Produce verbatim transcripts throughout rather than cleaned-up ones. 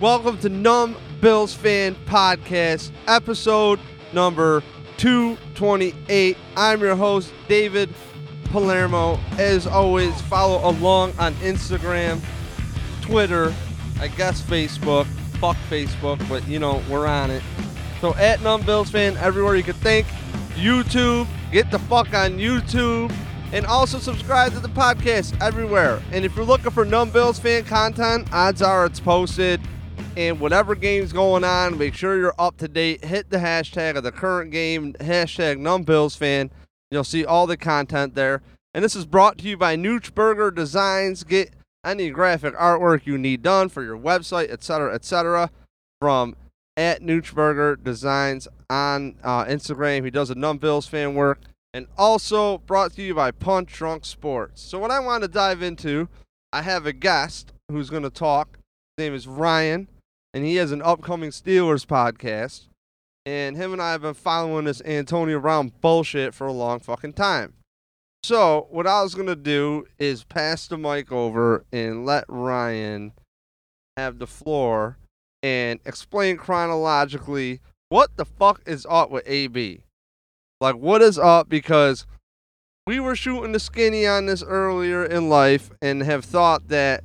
Welcome to Numb Bills Fan Podcast, episode number two twenty-eight. I'm your host, David Palermo. As always, follow along on Instagram, Twitter, I guess Facebook. Fuck Facebook, but you know, we're on it. So at Numb Bills Fan, everywhere you can think. YouTube, get the fuck on YouTube. And also subscribe to the podcast everywhere. And if you're looking for Numb Bills Fan content, odds are it's posted. And whatever game's going on, make sure you're up to date. Hit the hashtag of the current game, hashtag Numb Bills Fan. You'll see all the content there. And this is brought to you by Neuchberger Designs. Get any graphic artwork you need done for your website, et cetera, et cetera, from at Neuchberger Designs on uh, Instagram. He does a Numb Bills Fan work. And also brought to you by Punch Drunk Sports. So what I want to dive into, I have a guest who's going to talk. His name is Ryan, and he has an upcoming Steelers podcast. And him and I have been following this Antonio Brown bullshit for a long fucking time. So what I was going to do is pass the mic over and let Ryan have the floor and explain chronologically what the fuck is up with A B. Like, what is up? Because we were shooting the skinny on this earlier in life and have thought that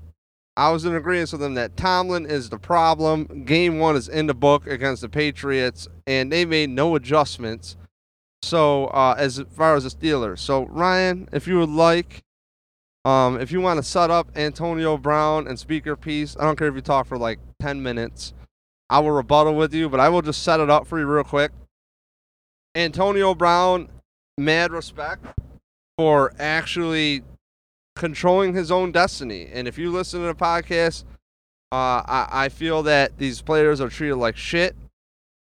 I was in agreement with them that Tomlin is the problem. Game one is in the book against the Patriots, and they made no adjustments. So, uh, as far as the Steelers. So, Ryan, if you would like, um, if you want to set up Antonio Brown and speak your piece, I don't care if you talk for like ten minutes. I will rebuttal with you, but I will just set it up for you real quick. Antonio Brown, mad respect for actually controlling his own destiny. And if you listen to the podcast, uh, I, I feel that these players are treated like shit.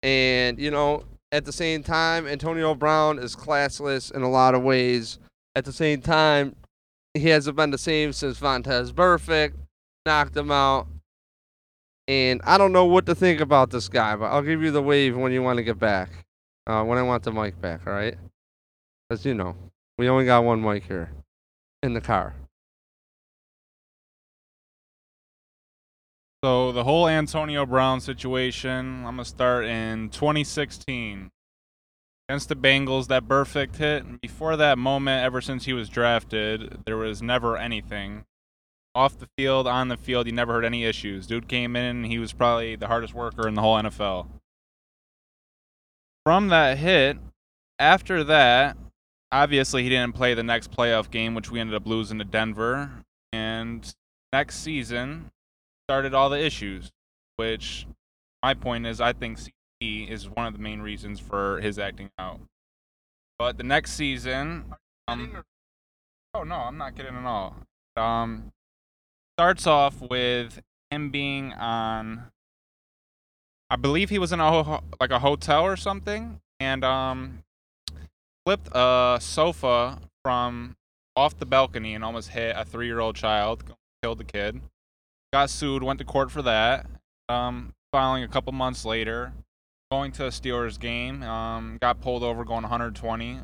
And, you know, at the same time, Antonio Brown is classless in a lot of ways. At the same time, he hasn't been the same since Vontaze Burfict knocked him out. And I don't know what to think about this guy, but I'll give you the wave when you want to get back. Uh, when I want the mic back, all right? As you know, we only got one mic here in the car. So the whole Antonio Brown situation, I'm going to start in twenty sixteen. Against the Bengals, that perfect hit. And before that moment, ever since he was drafted, there was never anything. Off the field, on the field, you never heard any issues. Dude came in, and he was probably the hardest worker in the whole N F L. From that hit, after that, obviously he didn't play the next playoff game, which we ended up losing to Denver. And next season started all the issues, which my point is I think C T is one of the main reasons for his acting out. But the next season, um, oh no, I'm not kidding at all. Um, starts off with him being on. I believe he was in a ho- like a hotel or something, and um, flipped a sofa from off the balcony and almost hit a three-year-old child, killed the kid. Got sued, went to court for that. Um, filing a couple months later, going to a Steelers game, um, got pulled over going one hundred twenty,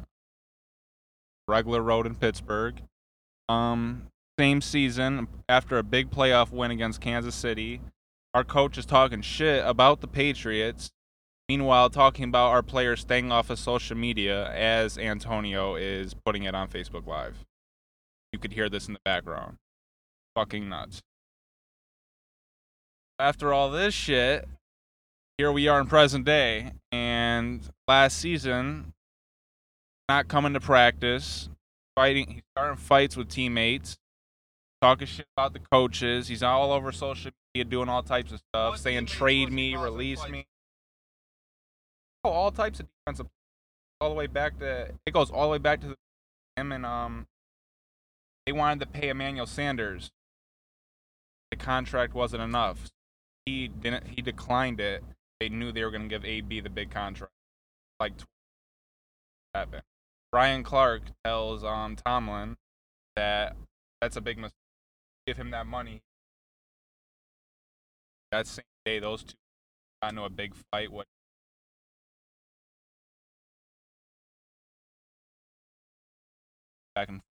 regular road in Pittsburgh. Um, same season after a big playoff win against Kansas City. Our coach is talking shit about the Patriots, meanwhile talking about our players staying off of social media as Antonio is putting it on Facebook Live. You could hear this in the background. Fucking nuts. After all this shit, here we are in present day, and last season, not coming to practice, fighting, he's starting fights with teammates, talking shit about the coaches, he's all over social media. Doing all types of stuff, saying trade me, release me. Oh, all types of defensive. All the way back to it goes all the way back to the, him and um. They wanted to pay Emmanuel Sanders. The contract wasn't enough. He didn't. He declined it. They knew they were going to give A B the big contract. Like happened. Brian Clark tells um Tomlin that that's a big mistake. Give him that money. That same day, those two got into a big fight. What? Back and forth.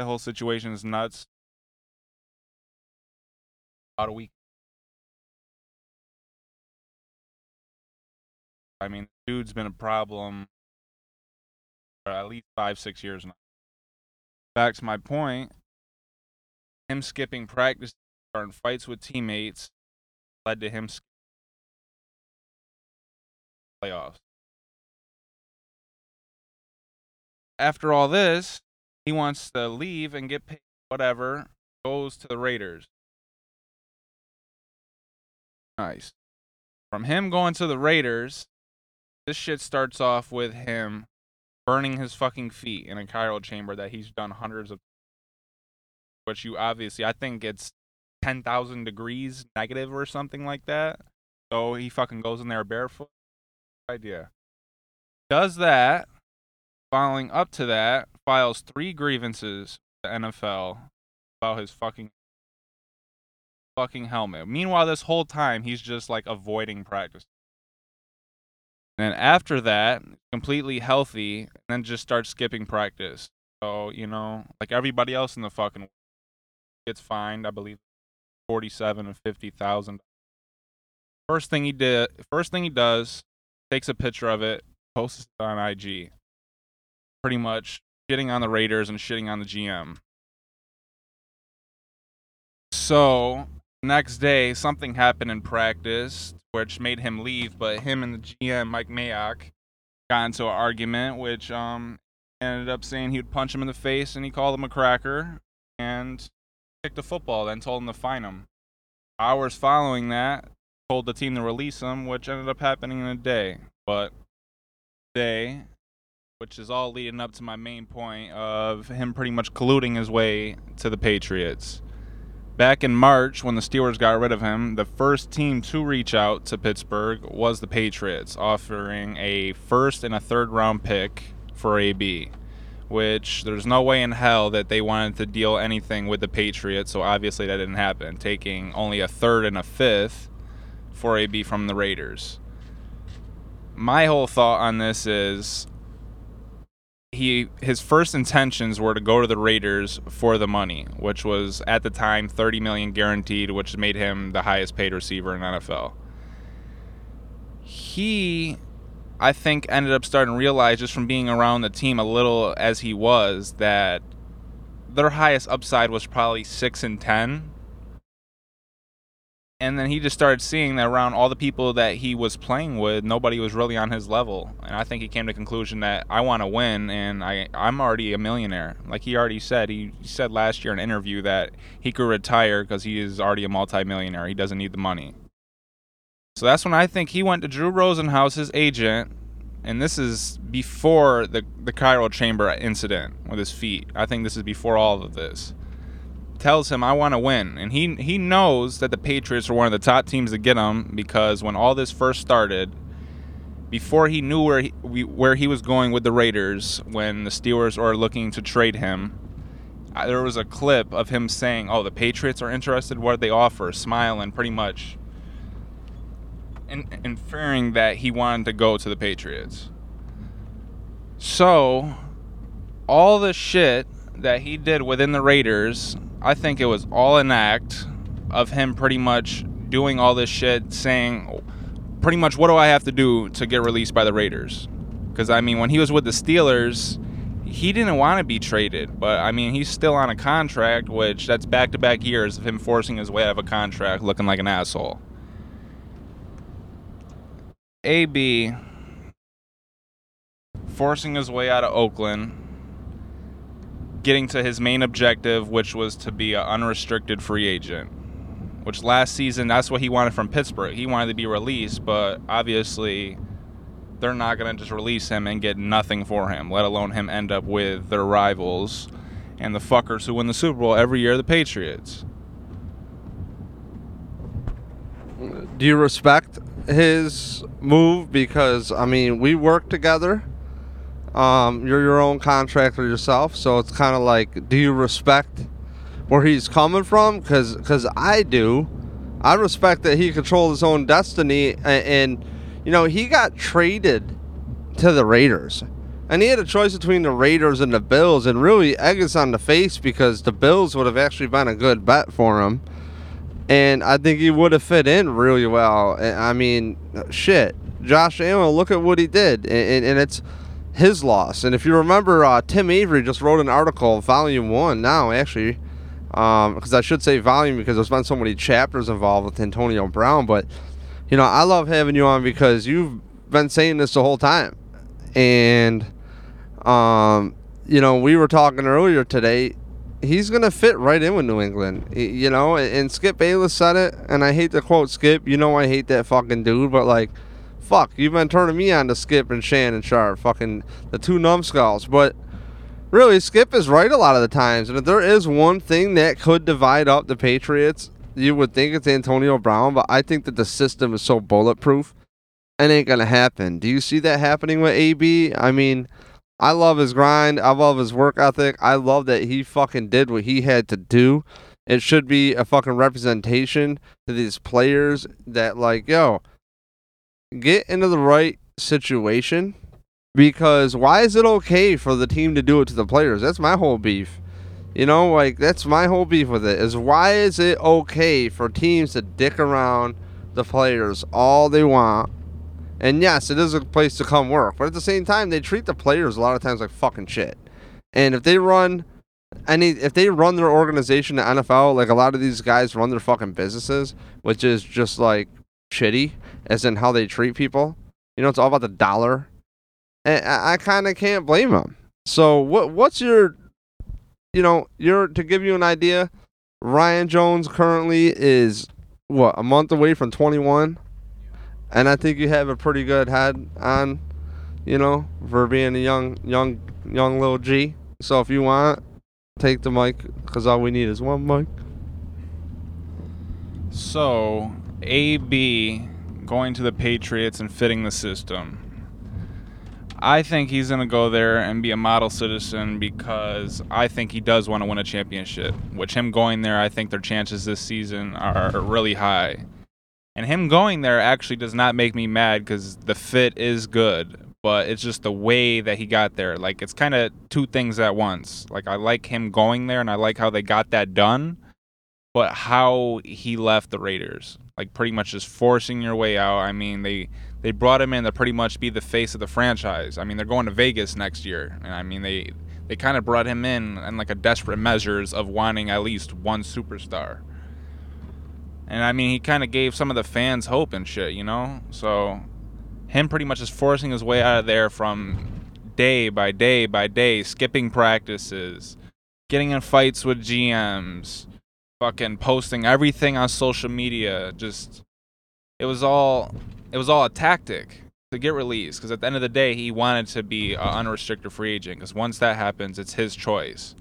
The whole situation is nuts. About a week. I mean, dude's been a problem for at least five, six years now. Back to my point, him skipping practice, starting fights with teammates, led to him skipping playoffs. After all this, he wants to leave and get paid, whatever, goes to the Raiders. Nice. From him going to the Raiders, this shit starts off with him burning his fucking feet in a chiral chamber that he's done hundreds of, which you obviously, I think it's ten thousand degrees negative or something like that. So he fucking goes in there barefoot. Idea. Does that, following up to that, files three grievances to the N F L about his fucking fucking helmet. Meanwhile, this whole time, he's just like avoiding practice. And then after that, completely healthy, and then just starts skipping practice. So, you know, like everybody else in the fucking world gets fined, I believe, forty-seven and fifty thousand. First thing he did, first thing he does, takes a picture of it, posts it on I G. Pretty much shitting on the Raiders and shitting on the G M. So next day, something happened in practice, which made him leave, but him and the G M, Mike Mayock, got into an argument, which um ended up saying he would punch him in the face, and he called him a cracker, and kicked a football, then told him to fine him. Hours following that, told the team to release him, which ended up happening in a day. But today, which is all leading up to my main point of him pretty much colluding his way to the Patriots. Back in March, when the Steelers got rid of him, the first team to reach out to Pittsburgh was the Patriots, offering a first and a third round pick for A B, which there's no way in hell that they wanted to deal anything with the Patriots, so obviously that didn't happen, taking only a third and a fifth for A B from the Raiders. My whole thought on this is He his first intentions were to go to the Raiders for the money, which was at the time thirty million dollars guaranteed, which made him the highest paid receiver in the N F L. He, I think, ended up starting to realize just from being around the team a little as he was that their highest upside was probably six and ten. And then he just started seeing that around all the people that he was playing with, nobody was really on his level. And I think he came to the conclusion that I want to win, and I, I'm already a millionaire. Like he already said, he said last year in an interview that he could retire because he is already a multimillionaire. He doesn't need the money. So that's when I think he went to Drew Rosenhaus, his agent, and this is before the, the chiral chamber incident with his feet. I think this is before all of this. Tells him I want to win, and he he knows that the Patriots were one of the top teams to get him, because when all this first started, before he knew where he, where he was going with the Raiders, when the Steelers are looking to trade him, there was a clip of him saying, oh, the Patriots are interested, what did they offer, smiling, pretty much in, inferring that he wanted to go to the Patriots. So all the shit that he did within the Raiders, I think it was all an act of him pretty much doing all this shit, saying pretty much, what do I have to do to get released by the Raiders? Because, I mean, when he was with the Steelers, he didn't want to be traded. But, I mean, he's still on a contract, which that's back-to-back years of him forcing his way out of a contract looking like an asshole. A B forcing his way out of Oakland, getting to his main objective, which was to be an unrestricted free agent, which last season, that's what he wanted from Pittsburgh. He wanted to be released, but obviously they're not going to just release him and get nothing for him, let alone him end up with their rivals and the fuckers who win the Super Bowl every year, the Patriots. Do you respect his move? Because, I mean, we work together. Um, you're your own contractor yourself, so it's kind of like, do you respect where he's coming from? Because because I do. I respect that he controlled his own destiny, and, and, you know, he got traded to the Raiders. And he had a choice between the Raiders and the Bills, and really eggs on the face because the Bills would have actually been a good bet for him. And I think he would have fit in really well. I mean, shit. Josh Allen, look at what he did. And, and, and it's his loss. And if you remember, uh, Tim Avery just wrote an article, Volume one now, actually. Because um, I should say volume because there's been so many chapters involved with Antonio Brown. But, you know, I love having you on because you've been saying this the whole time. And, um, you know, we were talking earlier today. He's going to fit right in with New England, you know, and Skip Bayless said it, and I hate to quote Skip, you know I hate that fucking dude, but like, fuck, you've been turning me on to Skip and Shannon Sharpe, fucking the two numbskulls, but really, Skip is right a lot of the times, and if there is one thing that could divide up the Patriots, you would think it's Antonio Brown, but I think that the system is so bulletproof, it ain't going to happen. Do you see that happening with A B? I mean... I love his grind. I love his work ethic. I love that he fucking did what he had to do. It should be a fucking representation to these players that, like, yo, get into the right situation because why is it okay for the team to do it to the players? That's my whole beef. You know, like, that's my whole beef with it is why is it okay for teams to dick around the players all they want? And yes, it is a place to come work. But at the same time, they treat the players a lot of times like fucking shit. And if they run any, if they run their organization, the N F L, like a lot of these guys run their fucking businesses, which is just like shitty, as in how they treat people. You know, it's all about the dollar. And I, I kind of can't blame them. So what? What's your, you know, your to give you an idea, Ryan Jones currently is, what, a month away from twenty-one? And I think you have a pretty good head on, you know, for being a young, young, young little G. So if you want, take the mic, because all we need is one mic. So, A B going to the Patriots and fitting the system. I think he's going to go there and be a model citizen because I think he does want to win a championship. Which him going there, I think their chances this season are really high. And him going there actually does not make me mad because the fit is good, but it's just the way that he got there. Like, it's kind of two things at once. Like, I like him going there, and I like how they got that done, but how he left the Raiders. Like, pretty much just forcing your way out. I mean, they, they brought him in to pretty much be the face of the franchise. I mean, they're going to Vegas next year, and I mean, they, they kind of brought him in in, like, a desperate measures of wanting at least one superstar. And, I mean, he kind of gave some of the fans hope and shit, you know? So, him pretty much is forcing his way out of there from day by day by day, skipping practices, getting in fights with G Ms, fucking posting everything on social media. Just, it was all, it was all a tactic to get released. Because at the end of the day, he wanted to be an unrestricted free agent. Because once that happens, it's his choice.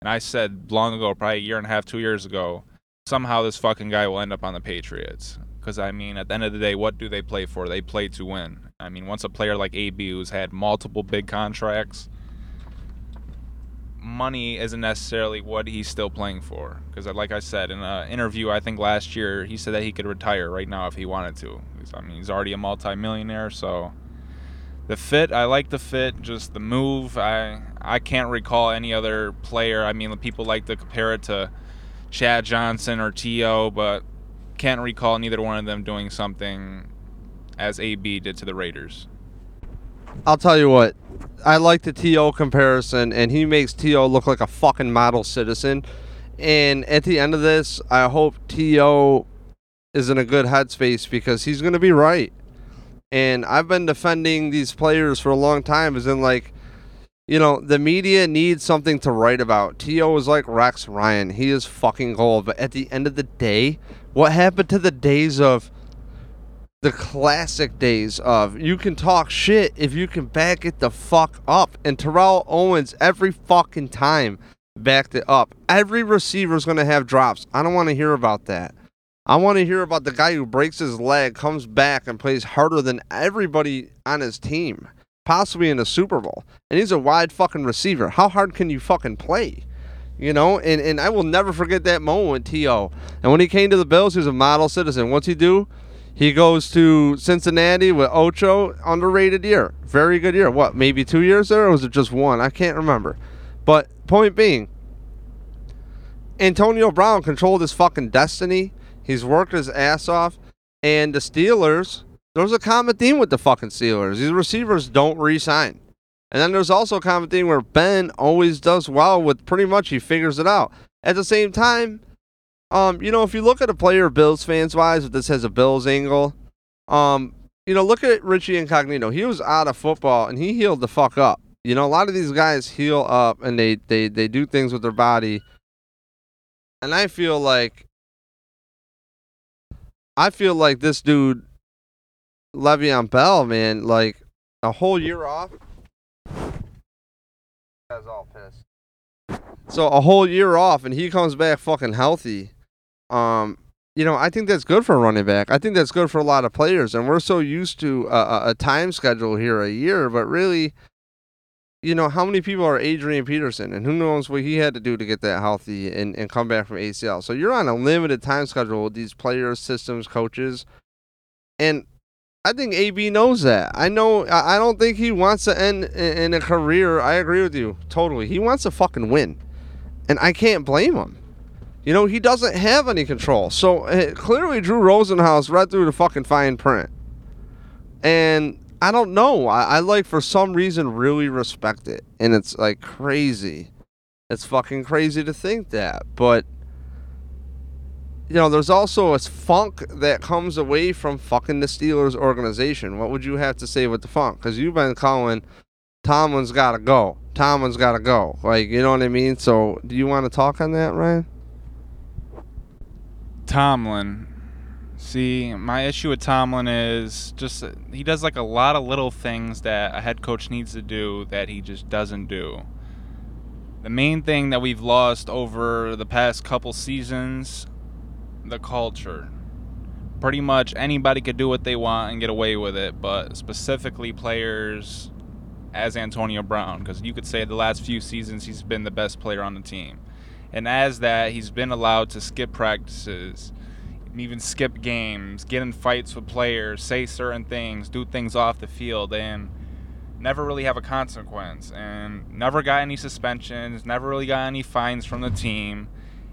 And I said long ago, probably a year and a half, two years ago, somehow this fucking guy will end up on the Patriots. Because, I mean, at the end of the day, what do they play for? They play to win. I mean, once a player like A B who's had multiple big contracts, money isn't necessarily what he's still playing for. Because, like I said, in an interview, I think last year, he said that he could retire right now if he wanted to. I mean, he's already a multimillionaire, so... The fit, I like the fit, just the move. I, I can't recall any other player. I mean, people like to compare it to Chad Johnson or T O, but can't recall neither one of them doing something as A B did to the Raiders. I'll tell you what, I like the T O comparison, and he makes T O look like a fucking model citizen. And at the end of this, I hope T O is in a good headspace because he's going to be right. And I've been defending these players for a long time, as in, like, you know, the media needs something to write about. T O is like Rex Ryan. He is fucking gold. But at the end of the day, what happened to the days of, the classic days of, you can talk shit if you can back it the fuck up. And Terrell Owens every fucking time backed it up. Every receiver is going to have drops. I don't want to hear about that. I want to hear about the guy who breaks his leg, comes back, and plays harder than everybody on his team. Possibly in a Super Bowl, and he's a wide fucking receiver. How hard can you fucking play? You know, and, and I will never forget that moment with T O. And when he came to the Bills, he was a model citizen. What's he do? He goes to Cincinnati with Ocho, underrated year. Very good year. What, maybe two years there, or was it just one? I can't remember. But point being, Antonio Brown controlled his fucking destiny. He's worked his ass off. And the Steelers, there's a common theme with the fucking Steelers. These receivers don't re-sign. And then there's also a common theme where Ben always does well with pretty much he figures it out. At the same time, Um, you know, if you look at a player Bills fans-wise, if this has a Bills angle, um, you know, look at Richie Incognito. He was out of football, and he healed the fuck up. You know, a lot of these guys heal up, and they, they, they do things with their body. And I feel like, I feel like this dude, Le'Veon Bell, man, like, a whole year off. That's all pissed. So a whole year off, and he comes back fucking healthy. Um, you know, I think that's good for a running back. I think that's good for a lot of players, and we're so used to a, a time schedule here a year, but really, you know, how many people are Adrian Peterson, and who knows what he had to do to get that healthy and, and come back from A C L. So you're on a limited time schedule with these players, systems, coaches, and I think A B knows that. I know. I don't think he wants to end in a career. I agree with you totally. He wants to fucking win. And I can't blame him. You know, he doesn't have any control. So, uh, clearly Drew Rosenhaus read through the fucking fine print. And I don't know. I, I, like, for some reason, really respect it. And it's, like, crazy. It's fucking crazy to think that. But, you know, there's also a funk that comes away from fucking the Steelers organization. What would you have to say about the funk? Because you've been calling, Tomlin's got to go. Tomlin's got to go. Like, you know what I mean? So, do you want to talk on that, Ryan? Tomlin. See, my issue with Tomlin is just he does, like, a lot of little things that a head coach needs to do that he just doesn't do. The main thing that we've lost over the past couple seasons, the culture. Pretty much anybody could do what they want and get away with it, but specifically players as Antonio Brown, because you could say the last few seasons he's been the best player on the team. And as that, he's been allowed to skip practices, even skip games, get in fights with players, say certain things, do things off the field, and never really have a consequence. And never got any suspensions, never really got any fines from the team.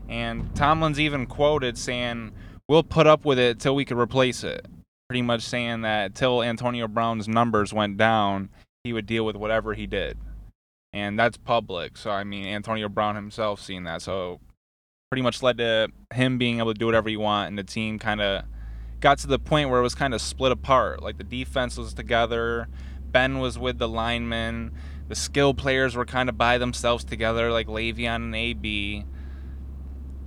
And Tomlin's even quoted saying, "We'll put up with it till we can replace it." Pretty much saying that till Antonio Brown's numbers went down, he would deal with whatever he did. And that's public. So, I mean, Antonio Brown himself seen that. So, pretty much led to him being able to do whatever he want. And the team kind of got to the point where it was kind of split apart. Like, the defense was together. Ben was with the linemen. The skill players were kind of by themselves together, like Le'Veon and A B.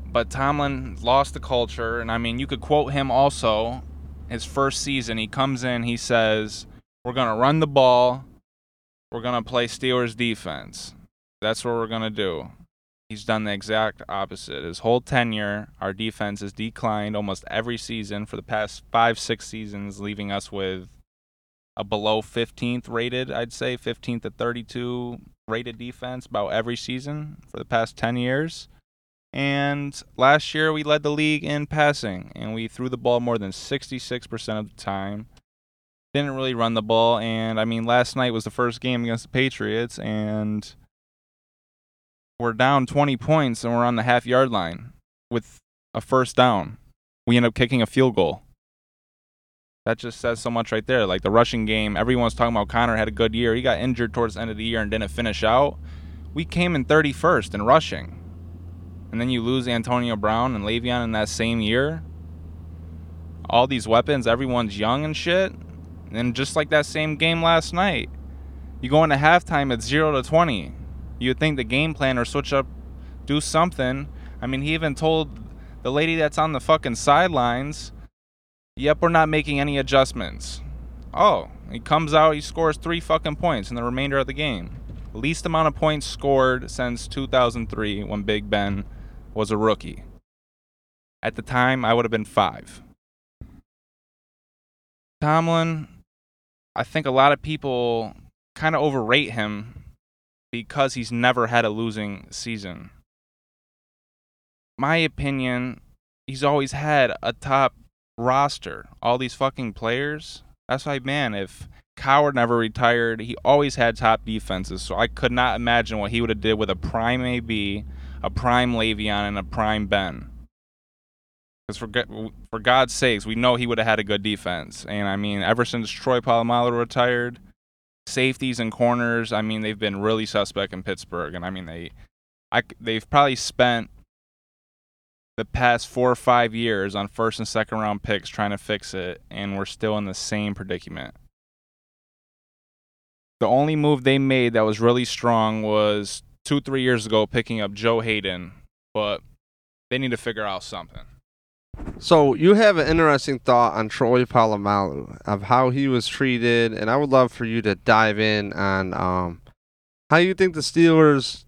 But Tomlin lost the culture. And, I mean, you could quote him also. His first season, he comes in, he says, "We're going to run the ball. We're going to play Steelers defense. That's what we're going to do." He's done the exact opposite. His whole tenure, our defense has declined almost every season for the past five, six seasons, leaving us with a below fifteenth rated, I'd say, fifteenth to thirty-two rated defense about every season for the past ten years. And last year we led the league in passing, and we threw the ball more than sixty-six percent of the time. Didn't really run the ball, and I mean, last night was the first game against the Patriots, and we're down twenty points, and we're on the half yard line with a first down. We end up kicking a field goal. That just says so much right there. Like, the rushing game, everyone's talking about Connor had a good year. He got injured towards the end of the year and didn't finish out. We came in thirty-first in rushing, and then you lose Antonio Brown and Le'Veon in that same year. All these weapons, everyone's young and shit. And just like that same game last night, you go into halftime at zero to twenty. You would think the game plan or switch up, do something. I mean, he even told the lady that's on the fucking sidelines, "Yep, we're not making any adjustments." Oh, he comes out, he scores three fucking points in the remainder of the game. Least amount of points scored since two thousand three when Big Ben was a rookie. At the time, I would have been five. Tomlin, I think a lot of people kind of overrate him because he's never had a losing season. My opinion, he's always had a top roster, all these fucking players. That's why, man, if Coward never retired, he always had top defenses, so I could not imagine what he would have did with a prime A B, a prime Le'Veon, and a prime Ben. Because for, for God's sakes, we know he would have had a good defense. And, I mean, ever since Troy Polamalu retired, safeties and corners, I mean, they've been really suspect in Pittsburgh. And, I mean, they, I, they've probably spent the past four or five years on first and second round picks trying to fix it, and we're still in the same predicament. The only move they made that was really strong was two, three years ago picking up Joe Hayden, but they need to figure out something. So you have an interesting thought on Troy Polamalu, of how he was treated, and I would love for you to dive in on um, how you think the Steelers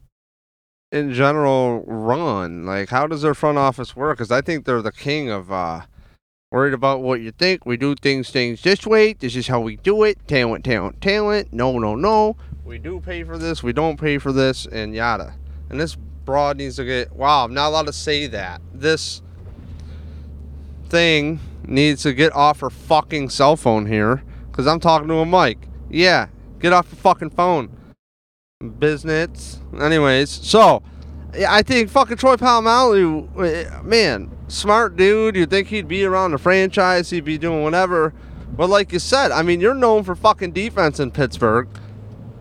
in general run. Like, how does their front office work? Because I think they're the king of uh, worried about what you think. We do things things this way. This is how we do it. Talent, talent, talent. No, no, no. We do pay for this. We don't pay for this, and yada. And this broad needs to get, wow, I'm not allowed to say that. This thing needs to get off her fucking cell phone here, because I'm talking to a mic. Yeah, get off the fucking phone. Business. Anyways, so I think fucking Troy Polamalu, man, smart dude. You'd think he'd be around the franchise, he'd be doing whatever. But like you said, I mean, you're known for fucking defense in Pittsburgh,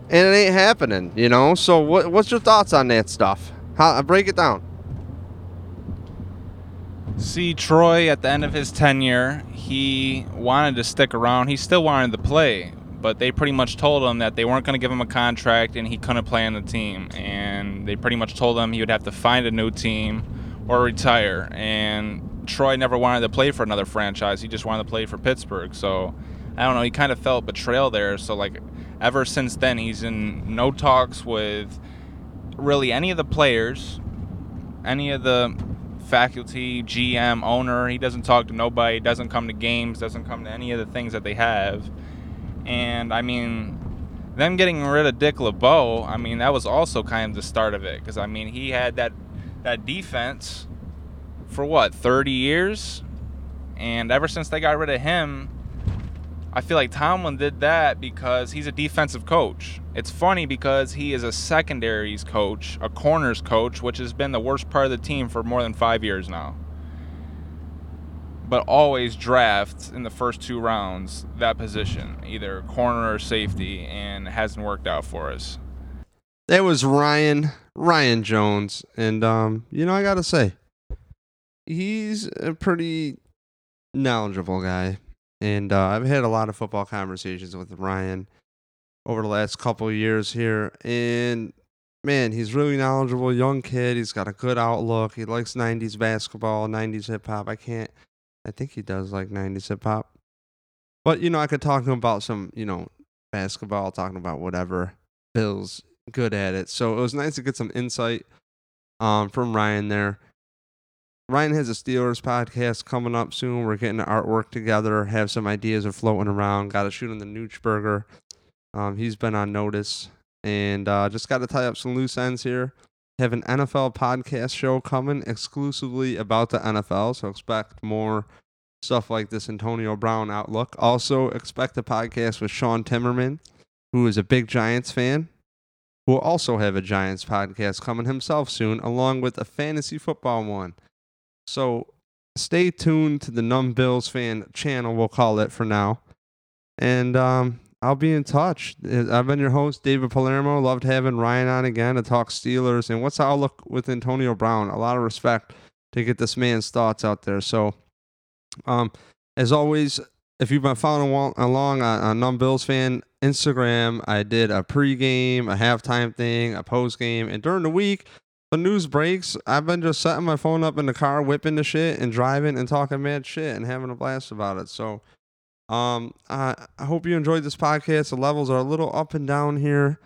and it ain't happening, you know? So what, what's your thoughts on that stuff? How, break it down. See, Troy, at the end of his tenure, he wanted to stick around. He still wanted to play, but they pretty much told him that they weren't going to give him a contract and he couldn't play on the team. And they pretty much told him he would have to find a new team or retire. And Troy never wanted to play for another franchise. He just wanted to play for Pittsburgh. So, I don't know, he kind of felt betrayal there. So, like, ever since then, he's in no talks with really any of the players, any of the faculty, G M, owner. He doesn't talk to nobody, doesn't come to games, doesn't come to any of the things that they have. And, I mean, them getting rid of Dick LeBeau, I mean, that was also kind of the start of it. Because, I mean, he had that that defense for, what, thirty years? And ever since they got rid of him, I feel like Tomlin did that because he's a defensive coach. It's funny because he is a secondaries coach, a corners coach, which has been the worst part of the team for more than five years now. But always drafts in the first two rounds that position, either corner or safety, and it hasn't worked out for us. That was Ryan, Ryan Jones. And, um, you know, I got to say, he's a pretty knowledgeable guy. And uh, I've had a lot of football conversations with Ryan over the last couple of years here. And, man, he's really knowledgeable, young kid. He's got a good outlook. He likes nineties basketball, nineties hip-hop. I can't. I think he does like nineties hip hop. But, you know, I could talk to him about some, you know, basketball, talking about whatever. Bill's good at it. So it was nice to get some insight um, from Ryan there. Ryan has a Steelers podcast coming up soon. We're getting the artwork together, have some ideas are floating around. Got to shoot him the Neuchberger. Um, he's been on notice. And uh, just got to tie up some loose ends here. Have an N F L podcast show coming exclusively about the N F L, so expect more stuff like this Antonio Brown outlook. Also, expect a podcast with Sean Timmerman, who is a big Giants fan, who will also have a Giants podcast coming himself soon, along with a fantasy football one. So stay tuned to the Numb Bills Fan channel, we'll call it for now. And um I'll be in touch. I've been your host, David Palermo. Loved having Ryan on again to talk Steelers. And what's the outlook with Antonio Brown? A lot of respect to get this man's thoughts out there. So, um, as always, if you've been following along on, on Numb Bills Fan Instagram, I did a pregame, a halftime thing, a postgame. And during the week, the news breaks, I've been just setting my phone up in the car, whipping the shit and driving and talking mad shit and having a blast about it. So, Um, I, I hope you enjoyed this podcast. The levels are a little up and down here,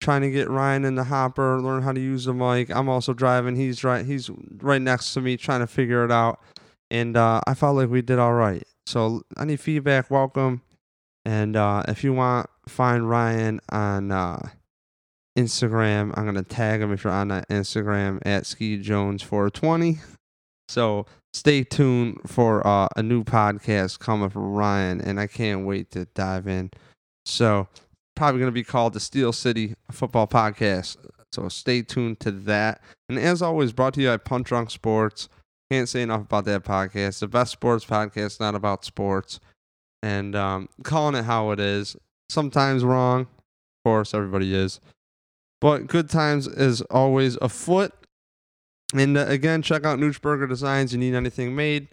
trying to get Ryan in the hopper, learn how to use the mic. I'm also driving. He's right. He's right next to me, trying to figure it out. And uh, I felt like we did all right. So any feedback, welcome. And uh, if you want, find Ryan on uh, Instagram. I'm gonna tag him if you're on that Instagram at Ski Jones four twenty. So stay tuned for uh, a new podcast coming from Ryan, and I can't wait to dive in. So probably going to be called the Steel City Football Podcast. So stay tuned to that. And as always, brought to you by Punch Drunk Sports. Can't say enough about that podcast. The best sports podcast, not about sports. And um, calling it how it is. Sometimes wrong. Of course, everybody is. But good times is always afoot. And uh, again, check out Neuchberger Designs. You need anything made,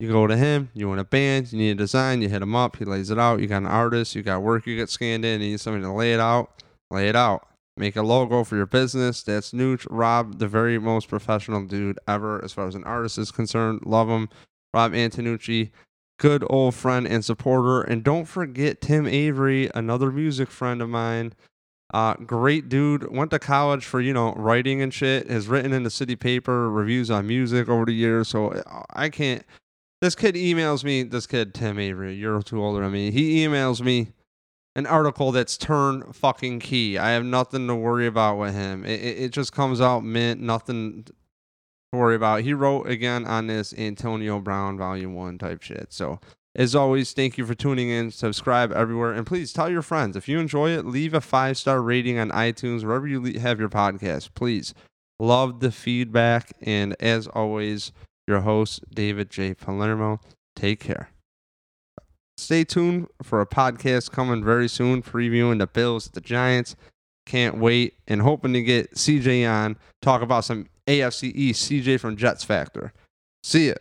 you go to him. You want a band, you need a design, you hit him up. He lays it out. You got an artist, you got work you get scanned in. You need somebody to lay it out. Lay it out. Make a logo for your business. That's Nooch. Rob, the very most professional dude ever as far as an artist is concerned. Love him. Rob Antonucci, good old friend and supporter. And don't forget Tim Avery, another music friend of mine. Uh, great dude. Went to college for, you know, writing and shit. Has written in the city paper, reviews on music over the years. So I can't. This kid emails me. This kid, Tim Avery, a year or two older than me. He emails me an article that's turn fucking key. I have nothing to worry about with him. It, it, it just comes out mint. Nothing to worry about. He wrote again on this Antonio Brown Volume one type shit. So as always, thank you for tuning in. Subscribe everywhere. And please tell your friends. If you enjoy it, leave a five-star rating on iTunes, wherever you le- have your podcast. Please. Love the feedback. And as always, your host, David J. Palermo. Take care. Stay tuned for a podcast coming very soon, previewing the Bills, the Giants. Can't wait. And hoping to get C J on, talk about some A F C East. C J from Jets Factor. See ya.